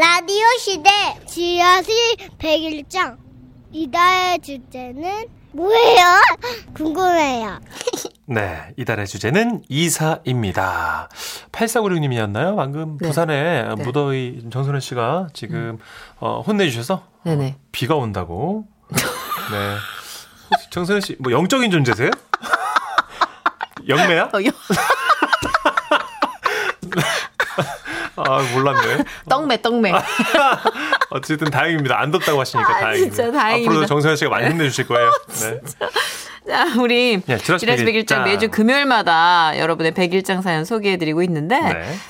라디오 시대 지하실 101장 이달의 주제는 뭐예요? 궁금해요. 네, 이달의 주제는 이사입니다. 8496님이었나요? 방금 네. 부산에 네. 무더위 정선현 씨가 지금 혼내주셔서 네네. 비가 온다고. 네. 혹시 정선현 씨 뭐 영적인 존재세요? 영매야? 아, 몰랐네. 떡매. 어쨌든 다행입니다. 안 덥다고 하시니까 다행입니다. 진짜 다행입니다. 앞으로도 정선현 씨가 많이 힘내주실 거예요. 네. 자, 우리 지라시 101장 매주 금요일마다 여러분의 101장 사연 소개해드리고 있는데,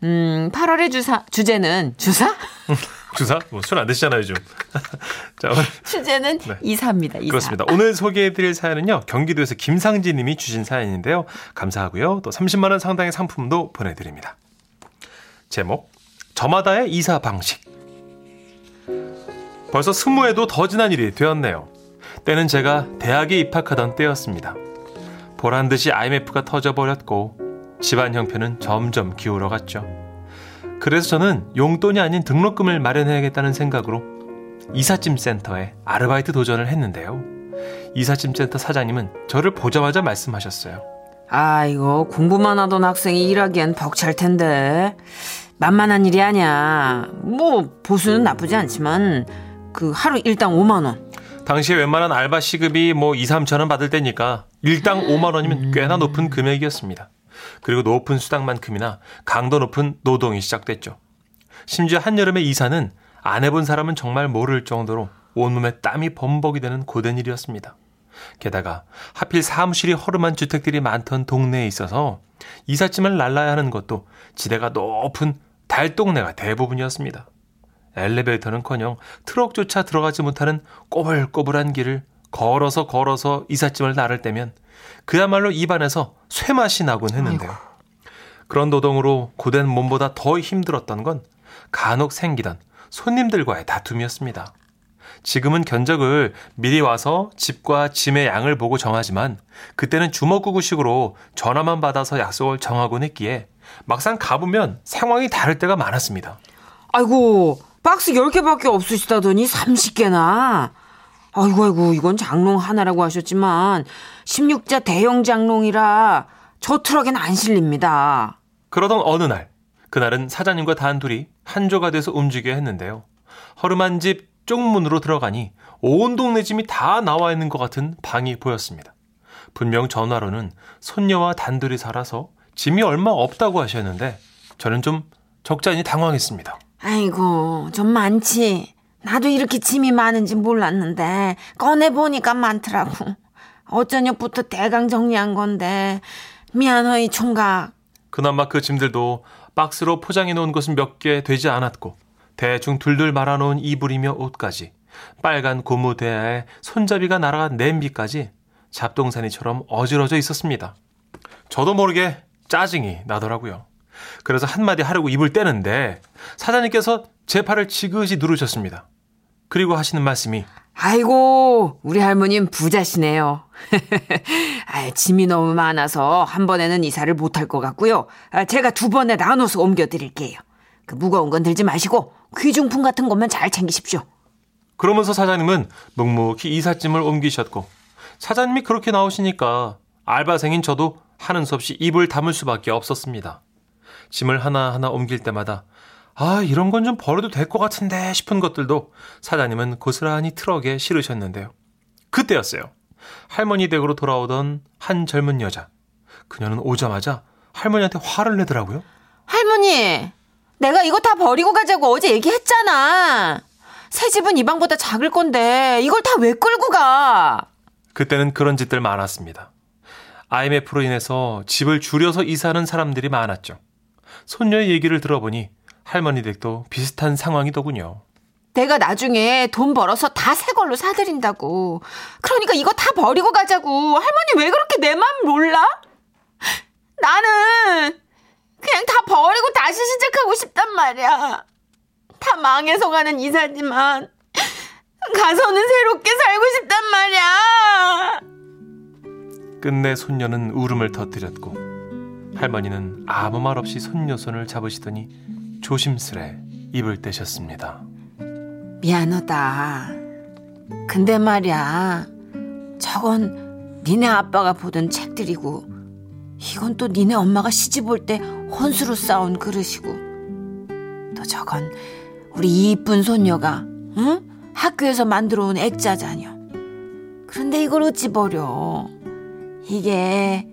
네. 8월의 주제는 주사? 주사? 뭐 술 안 드시잖아요, 요즘. 자, 오늘 주제는 네. 이사입니다. 이사. 그렇습니다. 오늘 소개해드릴 사연은요, 경기도에서 김상진 님이 주신 사연인데요. 감사하고요. 또 30만 원 상당의 상품도 보내드립니다. 제목, 저마다의 이사 방식. 벌써 20해도 더 지난 일이 되었네요. 때는 제가 대학에 입학하던 때였습니다. 보란듯이 IMF가 터져버렸고 집안 형편은 점점 기울어갔죠. 그래서 저는 용돈이 아닌 등록금을 마련해야겠다는 생각으로 이삿짐센터에 아르바이트 도전을 했는데요. 이삿짐센터 사장님은 저를 보자마자 말씀하셨어요. 아이고, 공부만 하던 학생이 일하기엔 벅찰 텐데 만만한 일이 아니야. 뭐 보수는 나쁘지 않지만 그 하루 일당 5만 원. 당시에 웬만한 알바 시급이 뭐 2-3천 원 받을 때니까 일당 5만 원이면 꽤나 높은 금액이었습니다. 그리고 높은 수당만큼이나 강도 높은 노동이 시작됐죠. 심지어 한여름에 이사는 안 해본 사람은 정말 모를 정도로 온몸에 땀이 범벅이 되는 고된 일이었습니다. 게다가 하필 사무실이 허름한 주택들이 많던 동네에 있어서 이삿짐을 날라야 하는 것도 지대가 높은 달동네가 대부분이었습니다. 엘리베이터는커녕 트럭조차 들어가지 못하는 꼬불꼬불한 길을 걸어서 이삿짐을 나를 때면 그야말로 입안에서 쇠맛이 나곤 했는데요. 아이고. 그런 노동으로 고된 몸보다 더 힘들었던 건 간혹 생기던 손님들과의 다툼이었습니다. 지금은 견적을 미리 와서 집과 짐의 양을 보고 정하지만 그때는 주먹구구식으로 전화만 받아서 약속을 정하곤 했기에 막상 가보면 상황이 다를 때가 많았습니다. 아이고, 박스 10개밖에 없으시다더니 30개나. 아이고, 이건 장롱 하나라고 하셨지만 16자 대형 장롱이라 저 트럭엔 안 실립니다. 그러던 어느 날, 그날은 사장님과 단둘이 한조가 돼서 움직여야 했는데요. 허름한 집 쪽문으로 들어가니 온 동네 짐이 다 나와 있는 것 같은 방이 보였습니다. 분명 전화로는 손녀와 단둘이 살아서 짐이 얼마 없다고 하셨는데 저는 좀 적잖이 당황했습니다. 아이고, 좀 많지. 나도 이렇게 짐이 많은지 몰랐는데 꺼내보니까 많더라고. 어쩌냐부터 대강 정리한 건데 미안해, 총각. 그나마 그 짐들도 박스로 포장해 놓은 것은 몇 개 되지 않았고 대충 둘둘 말아놓은 이불이며 옷까지, 빨간 고무대야에 손잡이가 날아간 냄비까지 잡동사니처럼 어지러져 있었습니다. 저도 모르게 짜증이 나더라고요. 그래서 한마디 하려고 입을 떼는데 사장님께서 제 팔을 지그시 누르셨습니다. 그리고 하시는 말씀이, 아이고, 우리 할머님 부자시네요. 아, 짐이 너무 많아서 한 번에는 이사를 못할 것 같고요. 아, 제가 2번에 나눠서 옮겨드릴게요. 그 무거운 건 들지 마시고 귀중품 같은 것만 잘 챙기십시오. 그러면서 사장님은 묵묵히 이삿짐을 옮기셨고, 사장님이 그렇게 나오시니까 알바생인 저도 하는 수 없이 입을 다물 수밖에 없었습니다. 짐을 하나하나 옮길 때마다 아, 이런 건 좀 버려도 될 것 같은데 싶은 것들도 사장님은 고스란히 트럭에 실으셨는데요. 그때였어요. 할머니 댁으로 돌아오던 한 젊은 여자. 그녀는 오자마자 할머니한테 화를 내더라고요. 할머니, 내가 이거 다 버리고 가자고 어제 얘기했잖아. 새 집은 이 방보다 작을 건데 이걸 다 왜 끌고 가? 그때는 그런 짓들 많았습니다. IMF로 인해서 집을 줄여서 이사하는 사람들이 많았죠. 손녀의 얘기를 들어보니 할머니 댁도 비슷한 상황이더군요. 내가 나중에 돈 벌어서 다 새 걸로 사드린다고. 그러니까 이거 다 버리고 가자고. 할머니, 왜 그렇게 내 맘 몰라? 나는 그냥 다 버리고 다시 시작하고 싶단 말이야. 다 망해서 가는 이사지만 가서는 새롭게 살고 싶단 말이야. 끝내 손녀는 울음을 터뜨렸고 할머니는 아무 말 없이 손녀 손을 잡으시더니 조심스레 입을 떼셨습니다. 미안하다. 근데 말이야, 저건 니네 아빠가 보던 책들이고 이건 또 니네 엄마가 시집 올 때 혼수로 싸온 그릇이고 또 저건 우리 이쁜 손녀가 응? 학교에서 만들어 온 액자잖여. 그런데 이걸 어찌 버려. 이게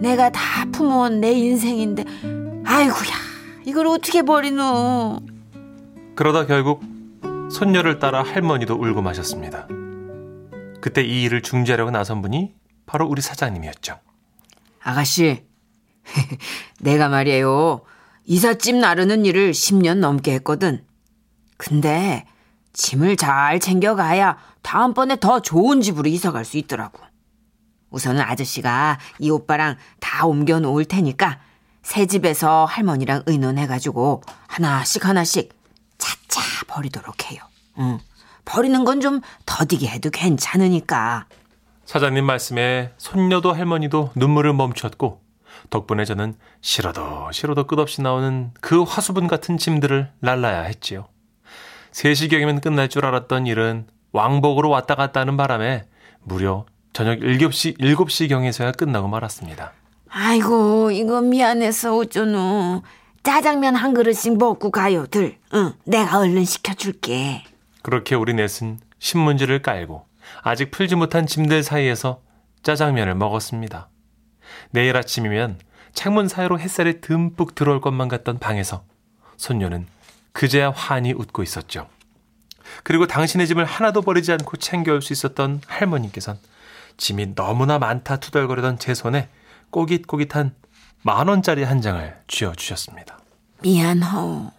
내가 다 품어온 내 인생인데 아이고야 이걸 어떻게 버리노. 그러다 결국 손녀를 따라 할머니도 울고 마셨습니다. 그때 이 일을 중재하려고 나선 분이 바로 우리 사장님이었죠. 아가씨, 내가 말이에요, 이삿짐 나르는 일을 10년 넘게 했거든. 근데 짐을 잘 챙겨가야 다음번에 더 좋은 집으로 이사갈 수 있더라고. 우선은 아저씨가 이 오빠랑 다 옮겨놓을 테니까 새 집에서 할머니랑 의논해가지고 하나씩 하나씩 차차 버리도록 해요. 응. 버리는 건 좀 더디게 해도 괜찮으니까. 사장님 말씀에 손녀도 할머니도 눈물을 멈췄고 덕분에 저는 싫어도 끝없이 나오는 그 화수분 같은 짐들을 날라야 했지요. 3시경이면 끝날 줄 알았던 일은 왕복으로 왔다 갔다 하는 바람에 무려 저녁 7시경에서야 끝나고 말았습니다. 아이고, 이거 미안해서 어쩌노. 짜장면 한 그릇씩 먹고 가요들. 응, 내가 얼른 시켜줄게. 그렇게 우리 넷은 신문지를 깔고 아직 풀지 못한 짐들 사이에서 짜장면을 먹었습니다. 내일 아침이면 창문 사이로 햇살이 듬뿍 들어올 것만 같던 방에서 손녀는 그제야 환히 웃고 있었죠. 그리고 당신의 짐을 하나도 버리지 않고 챙겨올 수 있었던 할머니께선 짐이 너무나 많다 투덜거리던 제 손에 꼬깃꼬깃한 10,000원짜리 한 장을 쥐어주셨습니다. 미안하오.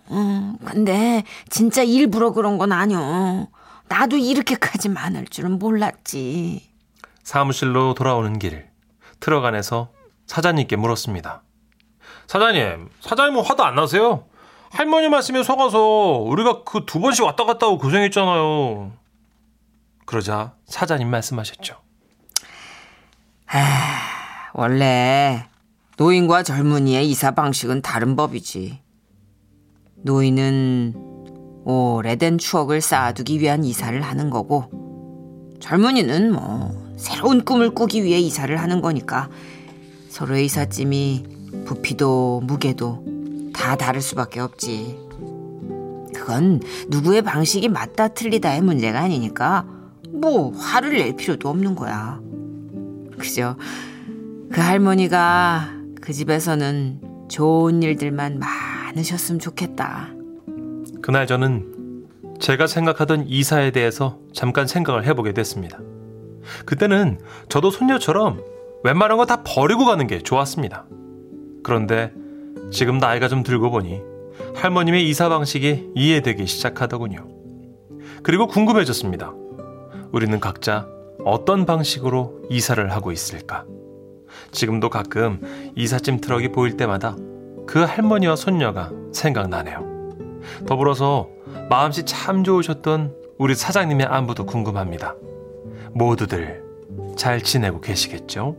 근데 진짜 일부러 그런 건 아니오. 나도 이렇게까지 많을 줄은 몰랐지. 사무실로 돌아오는 길 트럭 안에서 사장님께 물었습니다. 사장님은 화도 안 나세요? 할머니 말씀에 속아서 우리가 그 2번씩 왔다 갔다 하고 고생했잖아요. 그러자 사장님 말씀하셨죠. 원래 노인과 젊은이의 이사 방식은 다른 법이지. 노인은 오래된 추억을 쌓아두기 위한 이사를 하는 거고 젊은이는 새로운 꿈을 꾸기 위해 이사를 하는 거니까 서로의 이삿짐이 부피도 무게도 다 다를 수밖에 없지. 그건 누구의 방식이 맞다 틀리다의 문제가 아니니까 화를 낼 필요도 없는 거야. 그죠? 그 할머니가 그 집에서는 좋은 일들만 많으셨으면 좋겠다. 그날 저는 제가 생각하던 이사에 대해서 잠깐 생각을 해보게 됐습니다. 그때는 저도 손녀처럼 웬만한 거 다 버리고 가는 게 좋았습니다. 그런데 지금 나이가 좀 들고 보니 할머님의 이사 방식이 이해되기 시작하더군요. 그리고 궁금해졌습니다. 우리는 각자 어떤 방식으로 이사를 하고 있을까? 지금도 가끔 이삿짐 트럭이 보일 때마다 그 할머니와 손녀가 생각나네요. 더불어서 마음씨 참 좋으셨던 우리 사장님의 안부도 궁금합니다. 모두들 잘 지내고 계시겠죠?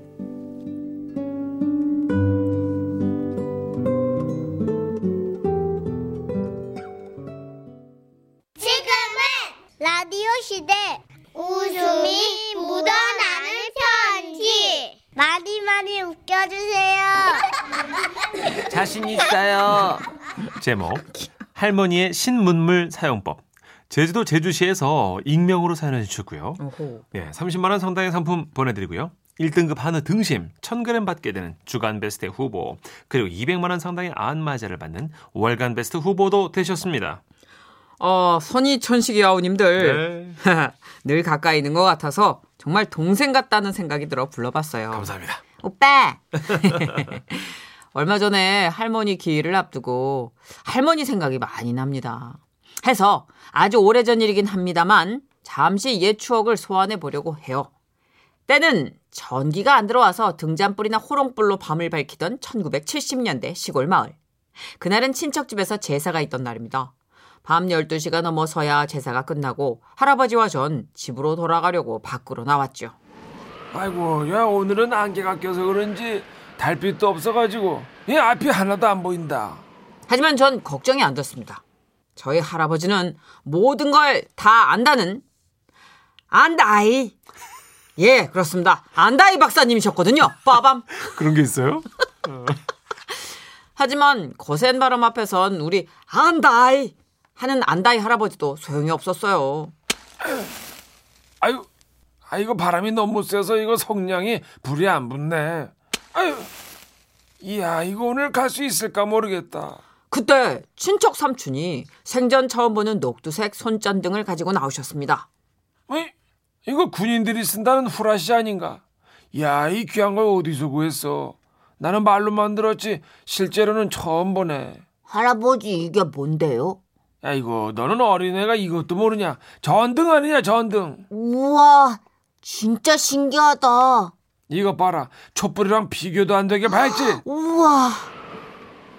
라디오 시대 웃음이 묻어나는 편지. 많이 웃겨주세요. 자신 있어요. 제목 할머니의 신문물 사용법. 제주도 제주시에서 익명으로 사연을 주셨고요. 30만원 상당의 상품 보내드리고요. 1등급 한우 등심 1000g 받게 되는 주간베스트 후보, 그리고 200만원 상당의 안마자를 받는 월간베스트 후보도 되셨습니다. 선희 천식이 아우님들 늘 가까이 있는 것 같아서 정말 동생 같다는 생각이 들어 불러봤어요. 감사합니다. 오빠. 얼마 전에 할머니 기일을 앞두고 할머니 생각이 많이 납니다 해서 아주 오래전 일이긴 합니다만 잠시 옛 추억을 소환해 보려고 해요. 때는 전기가 안 들어와서 등잔불이나 호롱불로 밤을 밝히던 1970년대 시골 마을. 그날은 친척집에서 제사가 있던 날입니다. 밤 12시가 넘어서야 제사가 끝나고 할아버지와 전 집으로 돌아가려고 밖으로 나왔죠. 아이고, 야, 오늘은 안개가 껴서 그런지 달빛도 없어가지고 앞이 하나도 안 보인다. 하지만 전 걱정이 안 됐습니다. 저희 할아버지는 모든 걸 다 안다는 안다이. 예, 그렇습니다. 안다이 박사님이셨거든요. 빠밤. 그런 게 있어요? 하지만 거센 바람 앞에선 우리 안다이 하는 안다이 할아버지도 소용이 없었어요. 아유, 아 이거 바람이 너무 세서 이거 성냥이 불이 안 붙네. 아유, 이야 이거 오늘 갈 수 있을까 모르겠다. 그때 친척 삼촌이 생전 처음 보는 녹두색 손전등을 가지고 나오셨습니다. 어이? 이거 군인들이 쓴다는 후라시 아닌가? 야, 이 귀한 걸 어디서 구했어? 나는 말로만 들었지 실제로는 처음 보네. 할아버지 이게 뭔데요? 아이고 너는 어린애가 이것도 모르냐. 전등 아니냐 전등. 우와 진짜 신기하다. 이거 봐라. 촛불이랑 비교도 안 되게 밝지? 우와.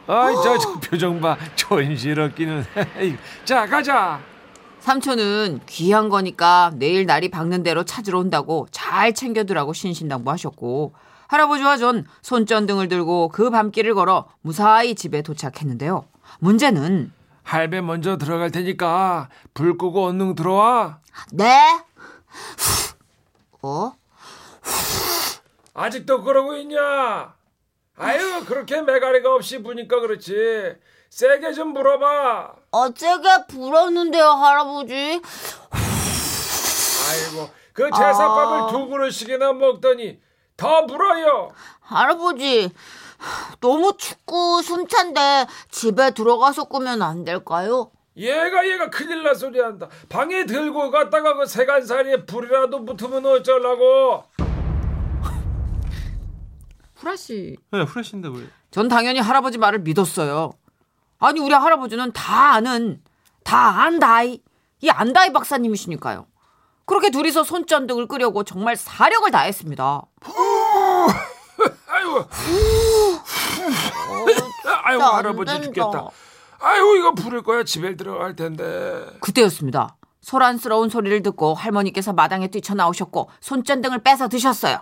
아이 저 표정 봐. 촌스럽기는. 자 가자. 삼촌은 귀한 거니까 내일 날이 밝는 대로 찾으러 온다고 잘 챙겨두라고 신신당부하셨고 할아버지와 전 손전등을 들고 그 밤길을 걸어 무사히 집에 도착했는데요. 문제는 할배 먼저 들어갈 테니까 불 끄고 얼른 들어와. 네? 어? 아직도 그러고 있냐? 아유 그렇게 매가리가 없이 부니까 그렇지. 세게 좀 불어봐. 아 세게 불었는데요 할아버지. 아이고 그 제사밥을 두 그릇씩이나 먹더니 더 불어요. 할아버지 너무 춥고 숨찬데 집에 들어가서 꾸면 안 될까요? 얘가 큰일 날 소리 한다. 방에 들고 갔다가 그 세간살이에 불이라도 붙으면 어쩌려고. 후라시. 네 후라시인데 왜? 전 당연히 할아버지 말을 믿었어요. 아니 우리 할아버지는 다 아는 다 안다이 이 안다이 박사님이시니까요. 그렇게 둘이서 손전등을 끄려고 정말 사력을 다했습니다. 아이고, 아이고 할아버지 죽겠다. 아이고 이거 부를 거야 집에 들어갈 텐데. 그때였습니다. 소란스러운 소리를 듣고 할머니께서 마당에 뛰쳐나오셨고 손전등을 빼서 드셨어요.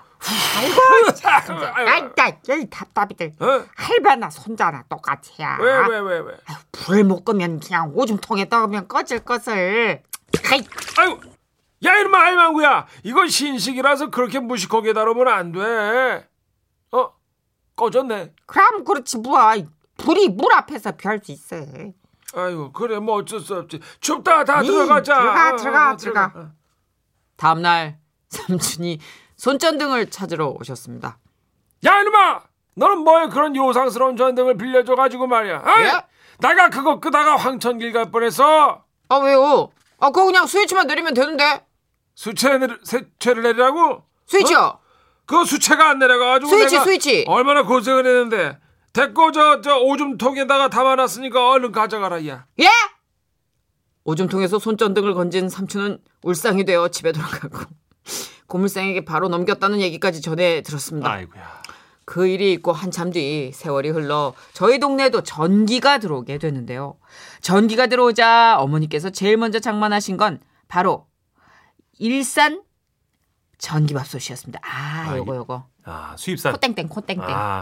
아이고 진짜. 아이다 여기 답답이들. 할배나 손자나 똑같이야. 왜? 불을 못 끄면 그냥 오줌통에 떠오면 꺼질 것을. 아이고 야 이놈아 할망구야 이건 신식이라서 그렇게 무식하게 다루면 안 돼. 어? 꺼졌네. 그럼 그렇지 뭐. 불이 물 앞에서 별 수 있어. 아이고 그래 뭐 어쩔 수 없지. 춥다 다 들어가자. 들어가. 다음날 삼촌이 손전등을 찾으러 오셨습니다. 야 이놈아 너는 뭐에 그런 요상스러운 전등을 빌려줘가지고 말이야. 예? 내가 그거 끄다가 황천길 갈 뻔했어. 아 왜요? 아 그거 그냥 스위치만 내리면 되는데. 수채를 내리라고? 스위치요? 어? 그거 수채가 안 내려가가지고 스위치. 얼마나 고생을 했는데. 됐고 저 오줌통에다가 담아놨으니까 얼른 가져가라 야. 예? 오줌통에서 손전등을 건진 삼촌은 울상이 되어 집에 돌아가고 고물상에게 바로 넘겼다는 얘기까지 전해 들었습니다. 아이고야. 그 일이 있고 한참 뒤 세월이 흘러 저희 동네에도 전기가 들어오게 되는데요. 전기가 들어오자 어머니께서 제일 먼저 장만하신 건 바로 일산 전기밥솥이었습니다. 요거. 아, 수입산. 코땡땡.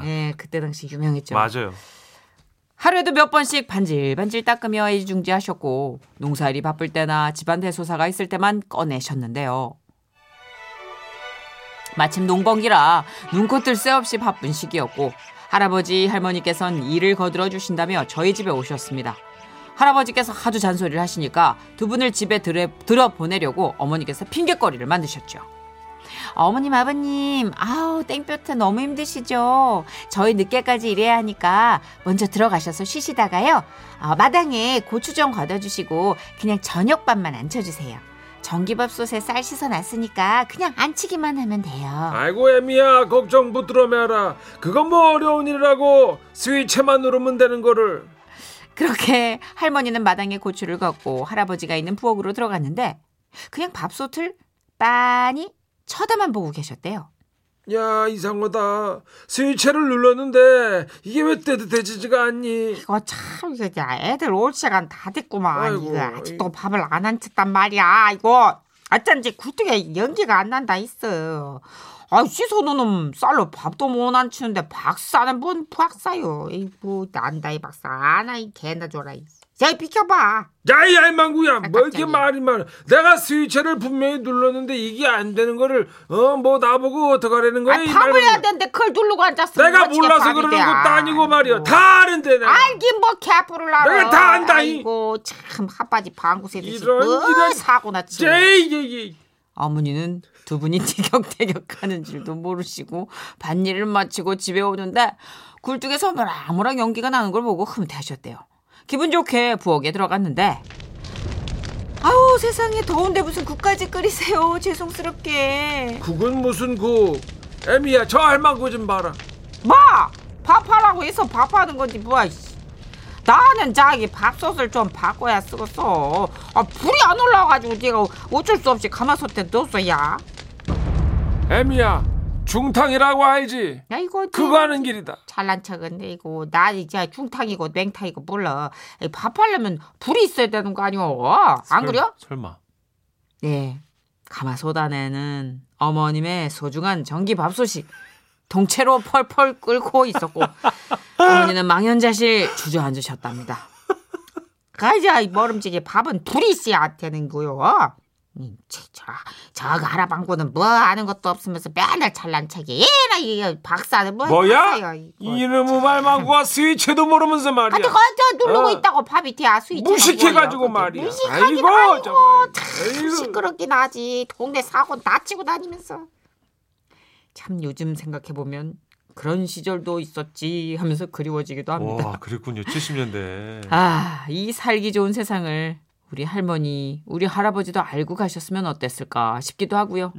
예, 그때 당시 유명했죠. 맞아요. 하루에도 몇 번씩 반질반질 닦으며 애지중지하셨고 농사일이 바쁠 때나 집안 대소사가 있을 때만 꺼내셨는데요. 마침 농번기라 눈코 뜰 새 없이 바쁜 시기였고 할아버지 할머니께서는 일을 거들어 주신다며 저희 집에 오셨습니다. 할아버지께서 하도 잔소리를 하시니까 두 분을 집에 들어보내려고 어머니께서 핑계거리를 만드셨죠. 어머님 아버님 아우 땡볕에 너무 힘드시죠. 저희 늦게까지 일해야 하니까 먼저 들어가셔서 쉬시다가요 마당에 고추 좀 걷어주시고 그냥 저녁밥만 앉혀주세요. 전기밥솥에 쌀 씻어놨으니까 그냥 앉히기만 하면 돼요. 아이고 애미야 걱정 붙들어 매라. 그건 뭐 어려운 일이라고. 스위치만 누르면 되는 거를. 그렇게 할머니는 마당에 고추를 걷고 할아버지가 있는 부엌으로 들어갔는데 그냥 밥솥을 빤히 쳐다만 보고 계셨대요. 야 이상하다. 스위치를 눌렀는데 이게 왜 따뜻해지지가 않니? 이거 참 애들 올 시간 다 됐구만. 아이고, 아직도 밥을 안 안쳤단 말이야. 이거 어쩐지 굴뚝에 연기가 안 난다 있어. 아 씻어놓은 쌀로 밥도 못 안치는데 박사는 뭔 박사요. 이거 난다 이 박사. 아나 이 개나 줘라. 야, 비켜봐. 야이 알망구야, 뭐 이렇게 말이 많아. 내가 스위치를 분명히 눌렀는데 이게 안 되는 거를 뭐 나보고 어떡하라는 거야. 밥을 해야 되는데 그걸 누르고 앉았어. 내가 몰라서 그러는 것도 아니고 말이야. 다 아는데 내가. 알긴 뭐 개뿔을 알아. 내가 다 안다니. 아이고 참 핫바지 방구새듯이 이런 사고나 치고. 어머니는 두 분이 티격태격하는 줄도 모르시고 밭일을 마치고 집에 오는데 굴뚝에서 모락모락 연기가 나는 걸 보고 흐뭇해하셨대요. 기분 좋게 부엌에 들어갔는데 아우 세상에 더운데 무슨 국까지 끓이세요. 죄송스럽게. 국은 무슨 국. 애미야 저 알망구 좀 봐라. 뭐 밥하라고 해서 밥하는 건지 뭐야. 나는 자기 밥솥을 좀 바꿔야 쓰겠어. 아, 불이 안 올라와가지고 네가 어쩔 수 없이 가마솥에 넣었어. 야 애미야 중탕이라고 알지. 야, 이거 그거 하는 길이다. 잘난 척은 이거 나 이제 중탕이고 냉탕이고 몰라. 밥하려면 불이 있어야 되는 거 아니오. 안 그래요? 설마. 예, 가마솥 안에는 어머님의 소중한 전기밥솥이 동체로 펄펄 끓고 있었고 어머니는 망연자실 주저앉으셨답니다. 가자 머름지게 밥은 둘이 있어야 되는 거요. 저 가라방구는 뭐 아는 것도 없으면서 맨날 잘난 척이 이라 박사는 뭐야? 이놈의 말망구가 스위치도 모르면서 말이야. 아니 거저 누르고 있다고 밥이 돼야 스위치. 무식해가지고 말이야. 무식하기도 아니고 참 시끄럽긴 하지. 동네 사고 다치고 다니면서. 참 요즘 생각해보면 그런 시절도 있었지 하면서 그리워지기도 합니다. 와, 그랬군요. 70년대. 아, 이 살기 좋은 세상을 우리 할머니, 우리 할아버지도 알고 가셨으면 어땠을까 싶기도 하고요.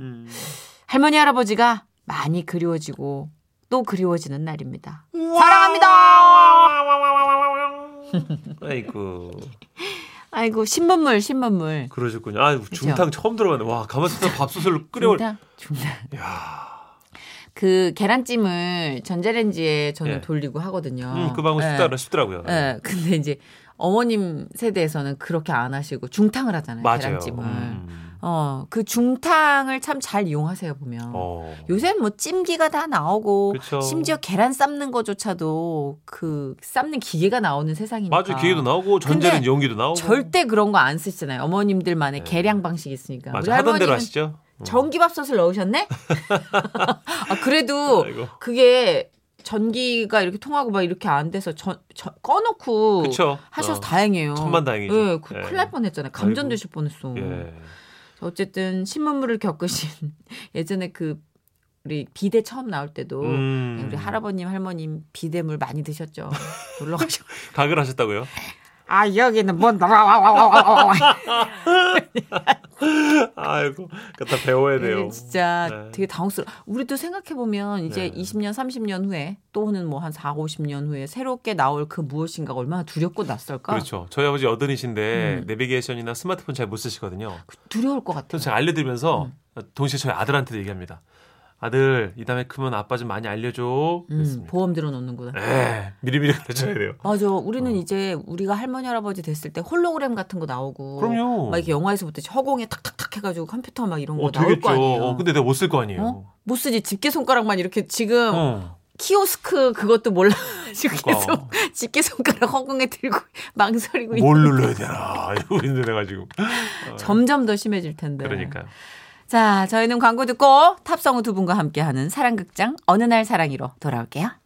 할머니, 할아버지가 많이 그리워지고 또 그리워지는 날입니다. 사랑합니다. 아이고. 아이고 신문물. 그러셨군요. 아, 중탕 그렇죠? 처음 들어봤네. 와, 가마솥에 밥솥을 끓여올. 중탕. 이야. 그 계란찜을 전자레인지에 저는 돌리고 하거든요. 그 방법 쉽더라고요. 예. 근데 이제 어머님 세대에서는 그렇게 안 하시고 중탕을 하잖아요. 맞아요. 계란찜을. 그 중탕을 참 잘 이용하세요 보면. 요새 뭐 찜기가 다 나오고 그쵸. 심지어 계란 삶는 거조차도 그 삶는 기계가 나오는 세상이니까. 맞아요. 기계도 나오고 전자레인지 용기도 나오고. 절대 그런 거 안 쓰시잖아요. 어머님들만의 계량 방식이 있으니까. 맞아. 하던 대로 하시죠. 전기밥솥을 넣으셨네? 아, 그래도 아이고. 그게 전기가 이렇게 통하고 막 이렇게 안 돼서 꺼놓고 그쵸? 하셔서 다행이에요. 천만다행이죠. 네, 큰일 날 뻔했잖아요. 감전되실 뻔했어. 예. 어쨌든 신문물을 겪으신 예전에 그 우리 비대 처음 나올 때도 우리 할아버님 할머님 비대물 많이 드셨죠. 놀러 가셨. 가글 하셨다고요? 아 여기는 뭔 아이고 그다 배워야 돼요. 진짜 되게 당황스러워. 우리도 생각해보면 이제 20년 30년 후에 또는 뭐 한 40-50년 후에 새롭게 나올 그 무엇인가가 얼마나 두렵고 낯설까. 그렇죠. 저희 아버지 어른이신데 내비게이션이나 스마트폰 잘 못 쓰시거든요. 두려울 것 같아요. 그래서 제가 알려드리면서 동시에 저희 아들한테도 얘기합니다. 아들 이 다음에 크면 아빠 좀 많이 알려줘. 보험 들어놓는구나. 네, 미리미리 가르쳐야 돼요. 맞아. 우리는 이제 우리가 할머니 할아버지 됐을 때 홀로그램 같은 거 나오고. 그럼요. 막 이렇게 영화에서부터 허공에 탁탁탁 해가지고 컴퓨터 막 이런 거 나올 되겠죠. 거 아니에요. 근데 내가 못 쓸 거 아니에요. 못 쓰지. 집게 손가락만 이렇게 지금 키오스크 그것도 몰라가지고 계속 집게 손가락 허공에 들고 망설이고. 뭘 눌러야 되나 이러고 있는데 내가 지금. 점점 더 심해질 텐데. 그러니까요. 자, 저희는 광고 듣고 탑성우 두 분과 함께하는 사랑극장 어느 날 사랑이로 돌아올게요.